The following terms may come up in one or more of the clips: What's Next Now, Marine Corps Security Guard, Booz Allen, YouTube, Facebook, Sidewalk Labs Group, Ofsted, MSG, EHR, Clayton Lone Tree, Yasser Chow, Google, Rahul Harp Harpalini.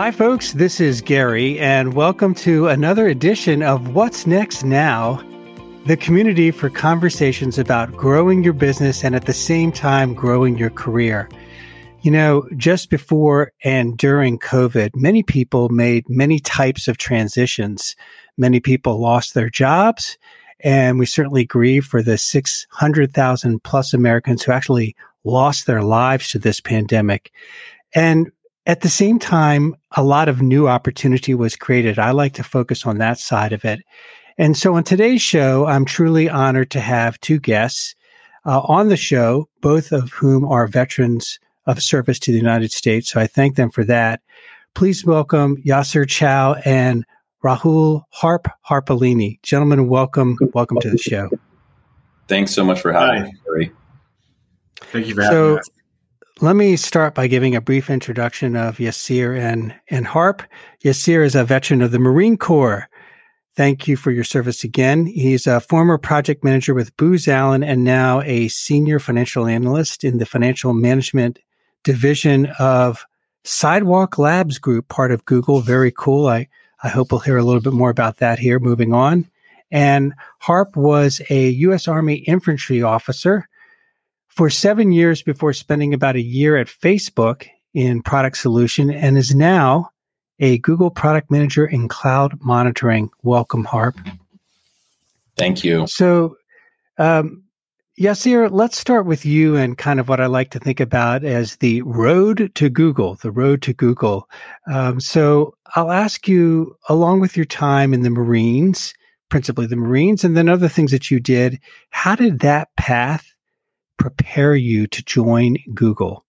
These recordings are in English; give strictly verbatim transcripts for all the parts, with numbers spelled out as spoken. Hi, folks. This is Gary, and welcome to another edition of What's Next Now, the community for conversations about growing your business and at the same time growing your career. You know, just before and during COVID, many people made many types of transitions. Many people lost their jobs, and we certainly grieve for the six hundred thousand plus Americans who actually lost their lives to this pandemic. And at the same time, a lot of new opportunity was created. I like to focus on that side of it. And so on today's show, I'm truly honored to have two guests uh, on the show, both of whom are veterans of service to the United States. So I thank them for that. Please welcome Yasser Chow and Rahul Harp Harpalini. Gentlemen, welcome. Welcome to the show. Thanks so much for having me, Gary. Thank you for having so, us. Let me start by giving a brief introduction of Yasser and, and Harp. Yasser is a veteran of the Marine Corps. Thank you for your service again. He's a former project manager with Booz Allen and now a senior financial analyst in the financial management division of Sidewalk Labs Group, part of Google. Very cool. I, I hope we'll hear a little bit more about that here. Moving on. And Harp was a U S Army infantry officer for seven years before spending about a year at Facebook in product solution, and is now a Google product manager in cloud monitoring. Welcome, Harp. Thank you. So, um, Yasser, let's start with you and kind of what I like to think about as the road to Google, the road to Google. Um, so I'll ask you, along with your time in the Marines, principally the Marines, and then other things that you did, how did that path prepare you to join Google?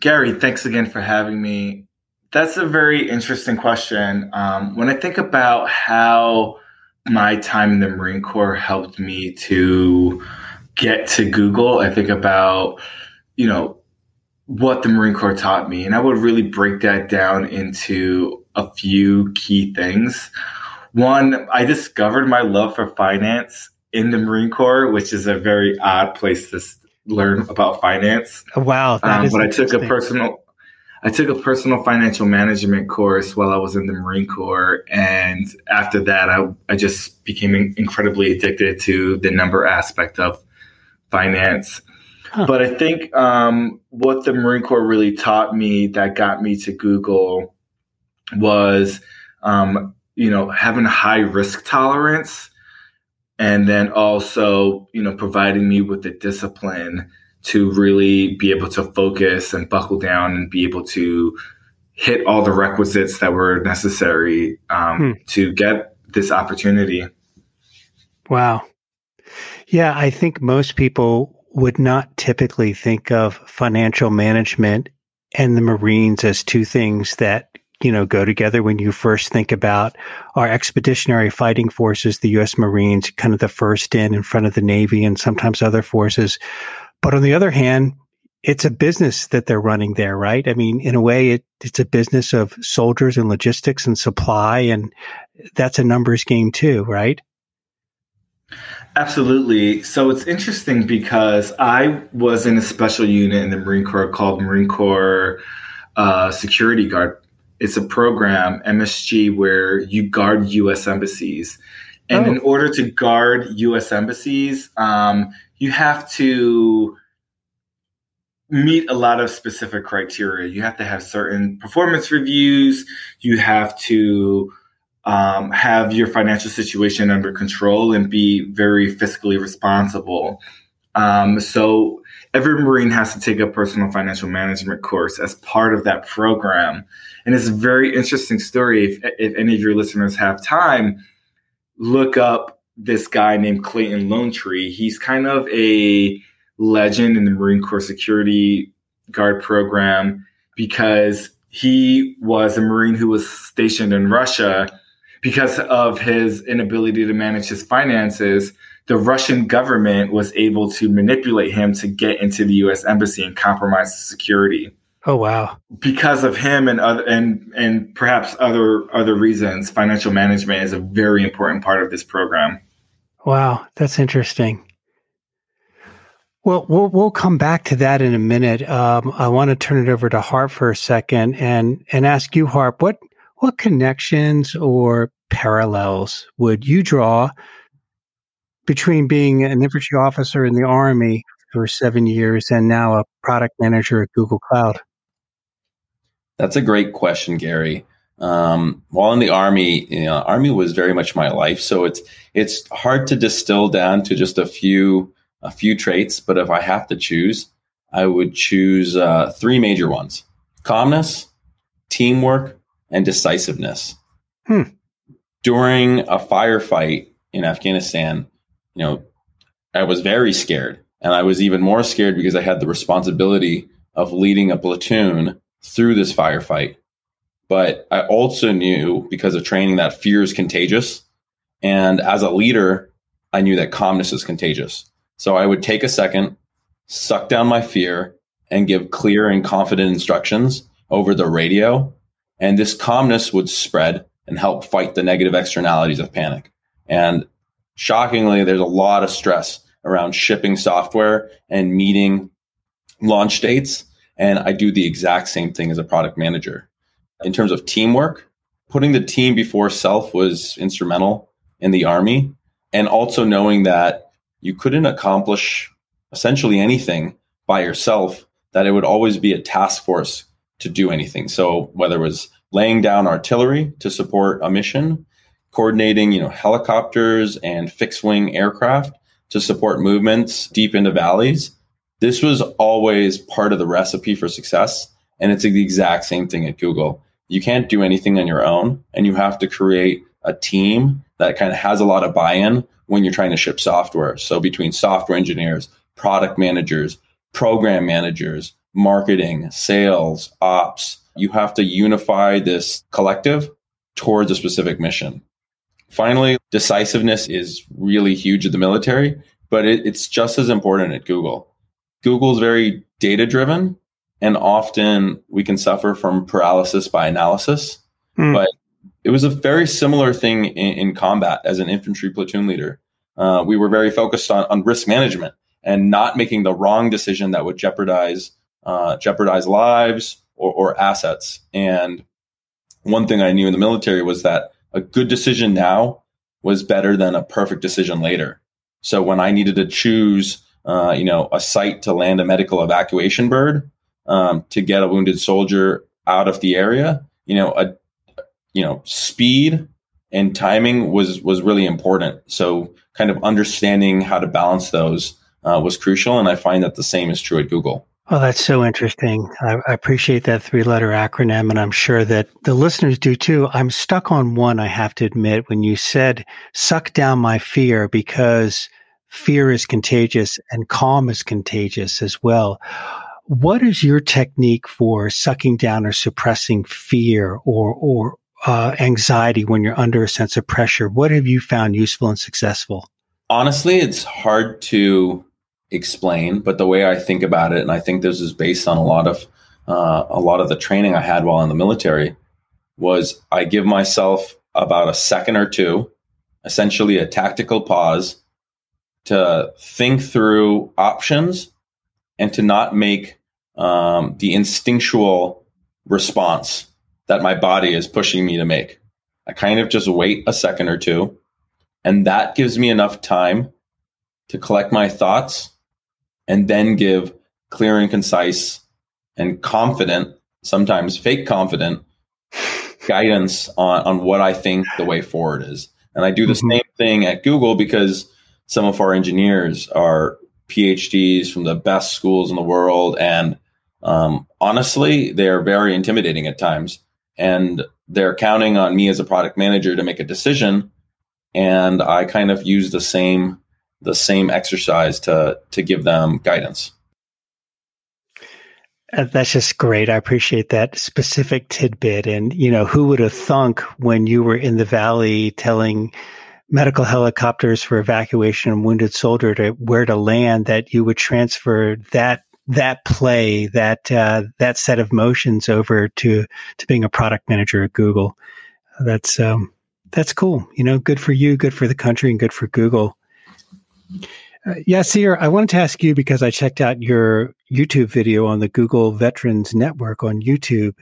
Gary, thanks again for having me. That's a very interesting question. Um, when I think about how my time in the Marine Corps helped me to get to Google, I think about, you know, what the Marine Corps taught me. And I would really break that down into a few key things. One, I discovered my love for finance in the Marine Corps, which is a very odd place to learn about finance. Wow. That um, is but I took a personal I took a personal financial management course while I was in the Marine Corps. And after that, I, I just became incredibly addicted to the number aspect of finance. Huh. But I think um, what the Marine Corps really taught me that got me to Google was, um, you know, having a high risk tolerance. And then also, you know, providing me with the discipline to really be able to focus and buckle down and be able to hit all the requisites that were necessary um, hmm. to get this opportunity. Wow. Yeah, I think most people would not typically think of financial management and the Marines as two things that, you know, go together when you first think about our expeditionary fighting forces, the U S Marines, kind of the first in in front of the Navy and sometimes other forces. But on the other hand, it's a business that they're running there, right? I mean, in a way, it, it's a business of soldiers and logistics and supply, and that's a numbers game too, right? Absolutely. So it's interesting because I was in a special unit in the Marine Corps called Marine Corps uh, Security Guard. It's a program, M S G, where you guard U S embassies. And oh. in order to guard U S embassies, um, you have to meet a lot of specific criteria. You have to have certain performance reviews. You have to um, have your financial situation under control and be very fiscally responsible. Um, so every Marine has to take a personal financial management course as part of that program. And it's a very interesting story. If, if any of your listeners have time, look up this guy named Clayton Lone Tree. He's kind of a legend in the Marine Corps Security Guard program because he was a Marine who was stationed in Russia. Because of his inability to manage his finances, the Russian government was able to manipulate him to get into the U S embassy and compromise the security. Oh, wow. Because of him and other, and, and perhaps other, other reasons, financial management is a very important part of this program. Wow. That's interesting. Well, we'll, we'll come back to that in a minute. Um, I want to turn it over to Harp for a second and, and ask you, Harp, what, what connections or parallels would you draw between being an infantry officer in the Army for seven years and now a product manager at Google Cloud? That's a great question, Gary. Um, while in the Army, you know, Army was very much my life. So it's it's hard to distill down to just a few a few traits. But if I have to choose, I would choose uh, three major ones: calmness, teamwork, and decisiveness. Hmm. During a firefight in Afghanistan, you know, I was very scared, and I was even more scared because I had the responsibility of leading a platoon through this firefight. But I also knew, because of training, that fear is contagious. And as a leader, I knew that calmness is contagious. So I would take a second, suck down my fear, and give clear and confident instructions over the radio. And this calmness would spread and help fight the negative externalities of panic. And shockingly, there's a lot of stress around shipping software and meeting launch dates. And I do the exact same thing as a product manager. In terms of teamwork, putting the team before self was instrumental in the Army, and also knowing that you couldn't accomplish essentially anything by yourself, that it would always be a task force to do anything. So whether it was laying down artillery to support a mission, coordinating, you know, helicopters and fixed-wing aircraft to support movements deep into valleys, this was always part of the recipe for success. And it's the exact same thing at Google. You can't do anything on your own, and you have to create a team that kind of has a lot of buy-in when you're trying to ship software. So between software engineers, product managers, program managers, marketing, sales, ops, you have to unify this collective towards a specific mission. Finally, decisiveness is really huge in the military, but it, it's just as important at Google. Google's very data-driven, and often we can suffer from paralysis by analysis. Mm. But it was a very similar thing in, in combat as an infantry platoon leader. Uh, we were very focused on, on risk management and not making the wrong decision that would jeopardize uh, jeopardize lives or, or assets. And one thing I knew in the military was that a good decision now was better than a perfect decision later. So when I needed to choose, uh, you know, a site to land a medical evacuation bird, Um, to get a wounded soldier out of the area, you know, a, you know, speed and timing was was really important. So kind of understanding how to balance those uh, was crucial. And I find that the same is true at Google. Well, that's so interesting. I, I appreciate that three-letter acronym, and I'm sure that the listeners do too. I'm stuck on one, I have to admit, when you said suck down my fear, because fear is contagious and calm is contagious as well. What is your technique for sucking down or suppressing fear or or uh, anxiety when you're under a sense of pressure? What have you found useful and successful? Honestly, it's hard to explain, but the way I think about it, and I think this is based on a lot of uh, a lot of the training I had while in the military, was I give myself about a second or two, essentially a tactical pause, to think through options and to not make um, the instinctual response that my body is pushing me to make. I kind of just wait a second or two, and that gives me enough time to collect my thoughts and then give clear and concise and confident, sometimes fake confident, guidance on, on what I think the way forward is. And I do the mm-hmm. same thing at Google, because some of our engineers are PhDs from the best schools in the world. And um, honestly, they're very intimidating at times. And they're counting on me as a product manager to make a decision. And I kind of use the same the same exercise to to give them guidance. That's just great. I appreciate that specific tidbit. And, you know, who would have thunk when you were in the Valley telling medical helicopters for evacuation and wounded soldier to where to land, that you would transfer that that play, that uh, that set of motions over to to being a product manager at Google. That's um, that's cool. You know, good for you, good for the country, and good for Google. Uh, Yasser, I wanted to ask you, because I checked out your YouTube video on the Google Veterans Network on YouTube,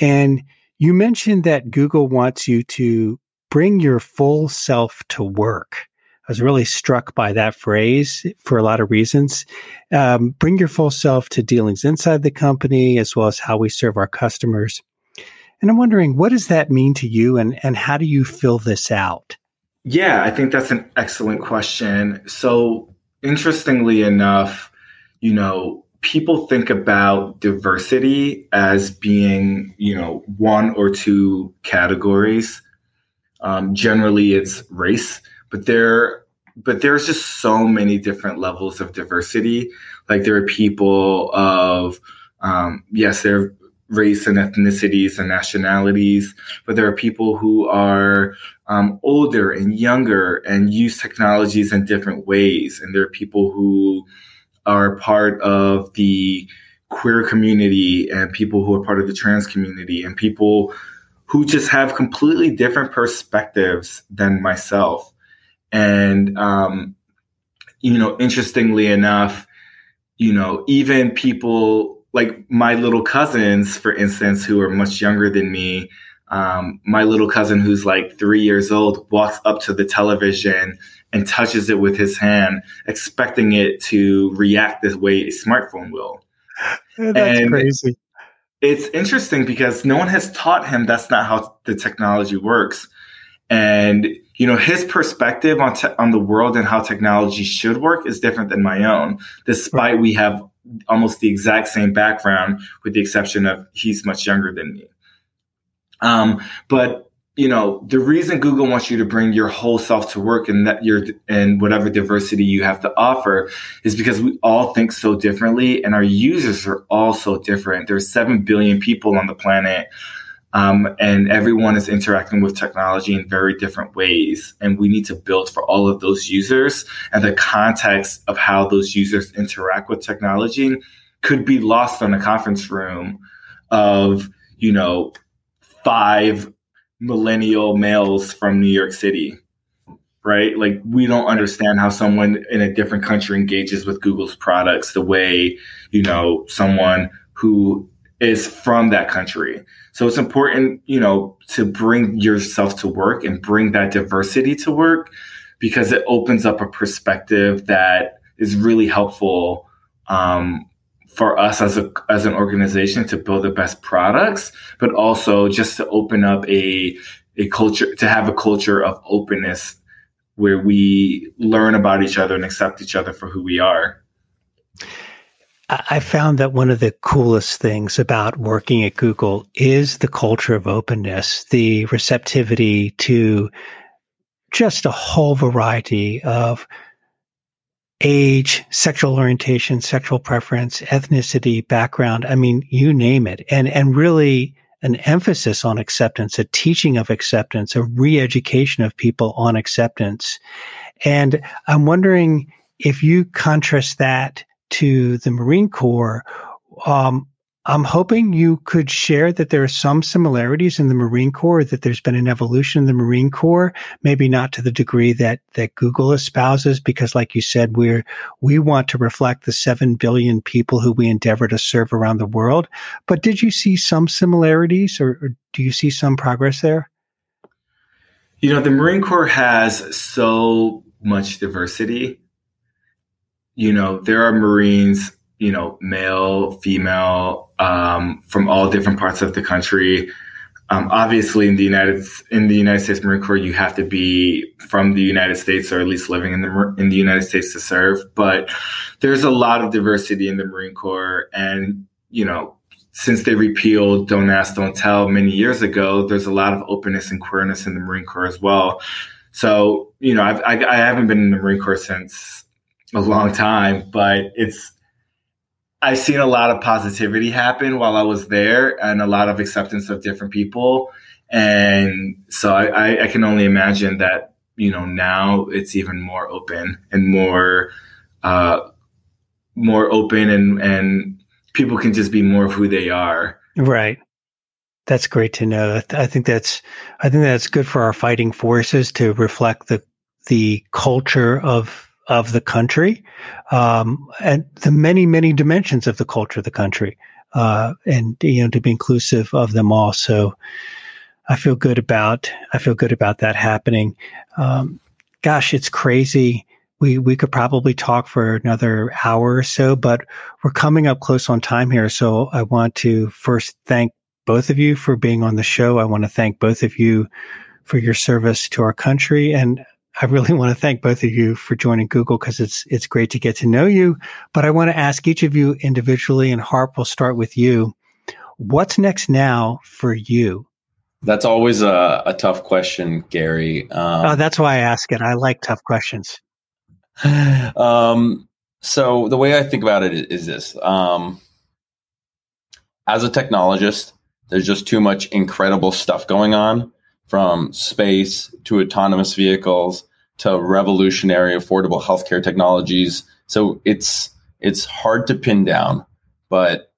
and You mentioned that Google wants you to bring your full self to work. I was really struck by that phrase for a lot of reasons. Um, bring your full self to dealings inside the company, as well as how we serve our customers. And I'm wondering, what does that mean to you, and, and how do you fill this out? Yeah, I think that's an excellent question. So interestingly enough, you know, people think about diversity as being, you know, one or two categories. Um, generally, it's race, but there, but there's just so many different levels of diversity. Like there are people of, um, yes, there are race and ethnicities and nationalities, but there are people who are um, older and younger and use technologies in different ways. And there are people who are part of the queer community and people who are part of the trans community and people who just have completely different perspectives than myself. And, um, you know, interestingly enough, you know, even people like my little cousins, for instance, who are much younger than me, um, my little cousin who's like three years old walks up to the television and touches it with his hand, expecting it to react the way a smartphone will. That's and crazy. It's interesting because no one has taught him that's not how the technology works. And, you know, his perspective on te- on the world and how technology should work is different than my own, despite we have almost the exact same background, with the exception of he's much younger than me. Um, but, you know, the reason Google wants you to bring your whole self to work and that you're and whatever diversity you have to offer is because we all think so differently and our users are all so different. There's seven billion people on the planet, um, and everyone is interacting with technology in very different ways. And we need to build for all of those users, and the context of how those users interact with technology could be lost on a conference room of, you know, five millennial males from New York City, right? Like we don't understand how someone in a different country engages with Google's products the way, you know, someone who is from that country. So it's important, you know, to bring yourself to work and bring that diversity to work, because it opens up a perspective that is really helpful um, for us as a as an organization to build the best products, but also just to open up a a culture, to have a culture of openness where we learn about each other and accept each other for who we are. I found that one of the coolest things about working at Google is the culture of openness, the receptivity to just a whole variety of age, sexual orientation, sexual preference, ethnicity, background, I mean, you name it. And and really an emphasis on acceptance, a teaching of acceptance, a re-education of people on acceptance. And I'm wondering if you contrast that to the Marine Corps. Um, I'm hoping you could share that there are some similarities in the Marine Corps, that there's been an evolution in the Marine Corps, maybe not to the degree that that Google espouses, because like you said, we're, we want to reflect the seven billion people who we endeavor to serve around the world. But did you see some similarities, or, or do you see some progress there? You know, the Marine Corps has so much diversity. You know, there are Marines, you know, male, female, um, from all different parts of the country. Um, obviously, in the United in the United States Marine Corps, you have to be from the United States, or at least living in the in the United States, to serve. But there's a lot of diversity in the Marine Corps, and you know, since they repealed "Don't Ask, Don't Tell" many years ago, there's a lot of openness and queerness in the Marine Corps as well. So, you know, I've, I, I haven't been in the Marine Corps since a long time, but it's. I've seen a lot of positivity happen while I was there, and a lot of acceptance of different people. And so I, I can only imagine that, you know, now it's even more open and more, uh, more open and, and people can just be more of who they are. Right. That's great to know. I think that's, I think that's good for our fighting forces to reflect the, the culture of of the country, um, and the many, many dimensions of the culture of the country. uh, and, you know, to be inclusive of them all. So I feel good about, I feel good about that happening. Um, gosh, it's crazy. We, we could probably talk for another hour or so, but we're coming up close on time here. So I want to first thank both of you for being on the show. I want to thank both of you for your service to our country. And I really want to thank both of you for joining Google, because it's, it's great to get to know you. But I want to ask each of you individually, and Harp, we'll start with you. What's next now for you? That's always a, a tough question, Gary. Um, oh, that's why I ask it. I like tough questions. Um, so the way I think about it is this. Um, as a technologist, there's just too much incredible stuff going on, from space to autonomous vehicles to revolutionary affordable healthcare technologies. So it's it's hard to pin down. But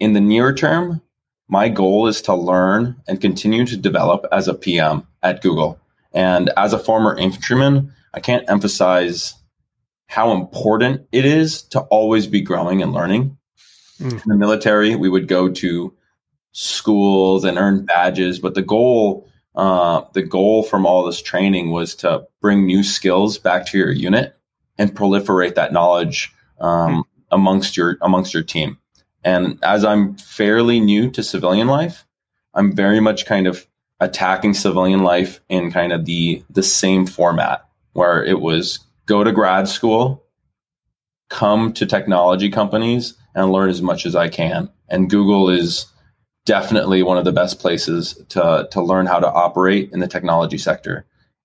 in the near term, my goal is to learn and continue to develop as a P M at Google. And as a former infantryman, I can't emphasize how important it is to always be growing and learning. Mm. In the military, we would go to schools and earn badges, but the goal Uh, the goal from all this training was to bring new skills back to your unit and proliferate that knowledge um, amongst your amongst your team. And as I'm fairly new to civilian life, I'm very much kind of attacking civilian life in kind of the the same format, where it was go to grad school, come to technology companies, and learn as much as I can. And Google is definitely one of the best places to to learn how to operate in the technology sector.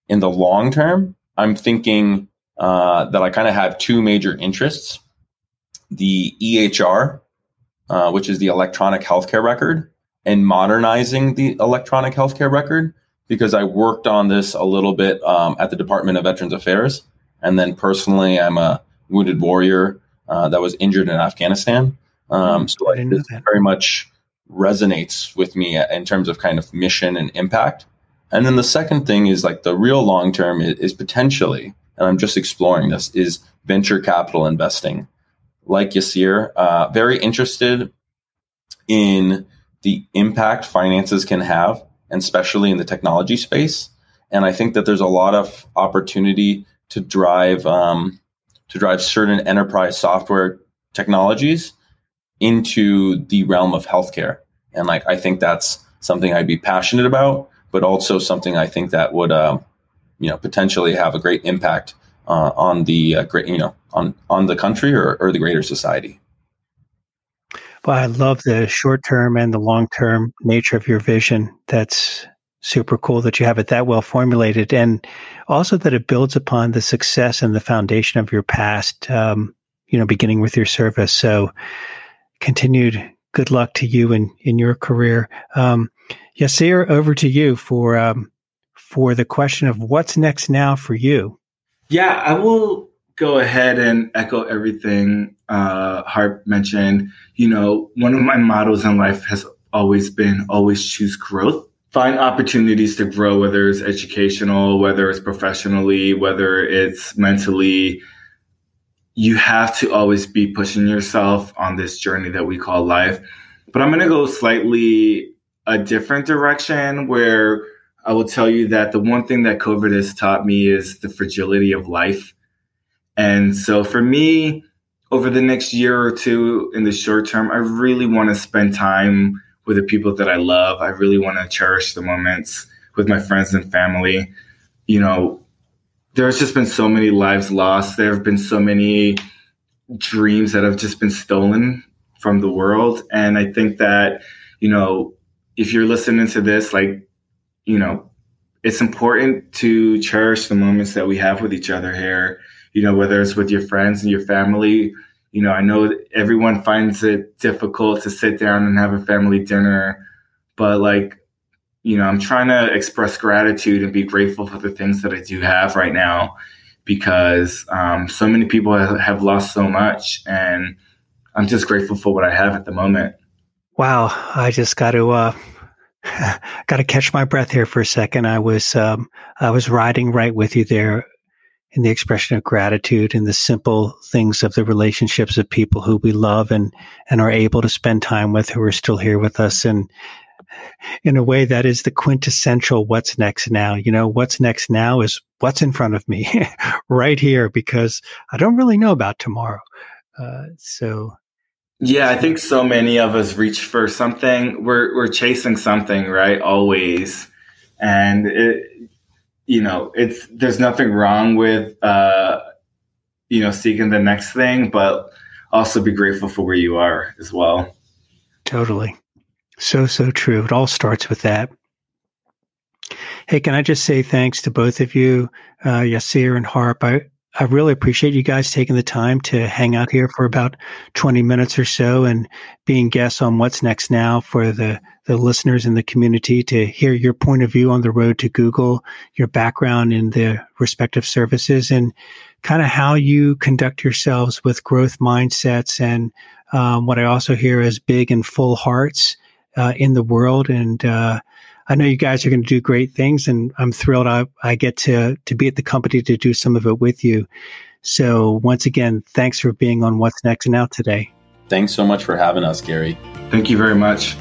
In the long term, I'm thinking uh, that I kind of have two major interests. The E H R, uh, which is the electronic healthcare record, and modernizing the electronic healthcare record, because I worked on this a little bit um, at the Department of Veterans Affairs. And then personally, I'm a wounded warrior uh, that was injured in Afghanistan. Um, so I didn't know that. Very much resonates with me in terms of kind of mission and impact. And then the second thing is, like, the real long term is, is potentially, and I'm just exploring this, is venture capital investing. Like Yasser, uh, very interested in the impact finances can have, and especially in the technology space. And I think that there's a lot of opportunity to drive um, to drive certain enterprise software technologies into the realm of healthcare. And like, I think that's something I'd be passionate about, but also something I think that would, um, you know, potentially have a great impact uh, on the uh, great, you know, on, on the country or, or the greater society. Well, I love the short-term and the long-term nature of your vision. That's super cool that you have it that well formulated, and also that it builds upon the success and the foundation of your past, um, you know, beginning with your service. So, continued good luck to you in, in your career. Um, Yasser, over to you for um, for the question of what's next now for you. Yeah, I will go ahead and echo everything uh, Harp mentioned. You know, one of my mottos in life has always been, always choose growth. Find opportunities to grow, whether it's educational, whether it's professionally, whether it's mentally. You have to always be pushing yourself on this journey that we call life. But I'm going to go slightly a different direction, where I will tell you that the one thing that COVID has taught me is the fragility of life. And so for me, over the next year or two in the short term, I really want to spend time with the people that I love. I really want to cherish the moments with my friends and family. You know, there's just been so many lives lost. There have been so many dreams that have just been stolen from the world. And I think that, you know, if you're listening to this, like, you know, it's important to cherish the moments that we have with each other here, you know, whether it's with your friends and your family. You know, I know everyone finds it difficult to sit down and have a family dinner, but like, you know, I'm trying to express gratitude and be grateful for the things that I do have right now, because um, so many people have lost so much, and I'm just grateful for what I have at the moment. Wow. I just got to, uh, got to catch my breath here for a second. I was, um, I was riding right with you there, in the expression of gratitude, in the simple things of the relationships of people who we love and and are able to spend time with, who are still here with us. And in a way, that is the quintessential what's next now. You know, what's next now is what's in front of me right here, because I don't really know about tomorrow. Uh, so. Yeah, I think so many of us reach for something. We're we're chasing something, right? Always. And, it, you know, it's there's nothing wrong with, uh, you know, seeking the next thing, but also be grateful for where you are as well. Totally. So, so true. It all starts with that. Hey, can I just say thanks to both of you, uh, Yasser and Harp. I, I really appreciate you guys taking the time to hang out here for about twenty minutes or so and being guests on What's Next Now for the, the listeners in the community to hear your point of view on the road to Google, your background in the respective services, and kind of how you conduct yourselves with growth mindsets and um, what I also hear is big and full hearts. Uh, in the world. And uh, I know you guys are going to do great things, and I'm thrilled I, I get to to be at the company to do some of it with you. So once again, thanks for being on What's Next Now today. Thanks so much for having us, Gary. Thank you very much.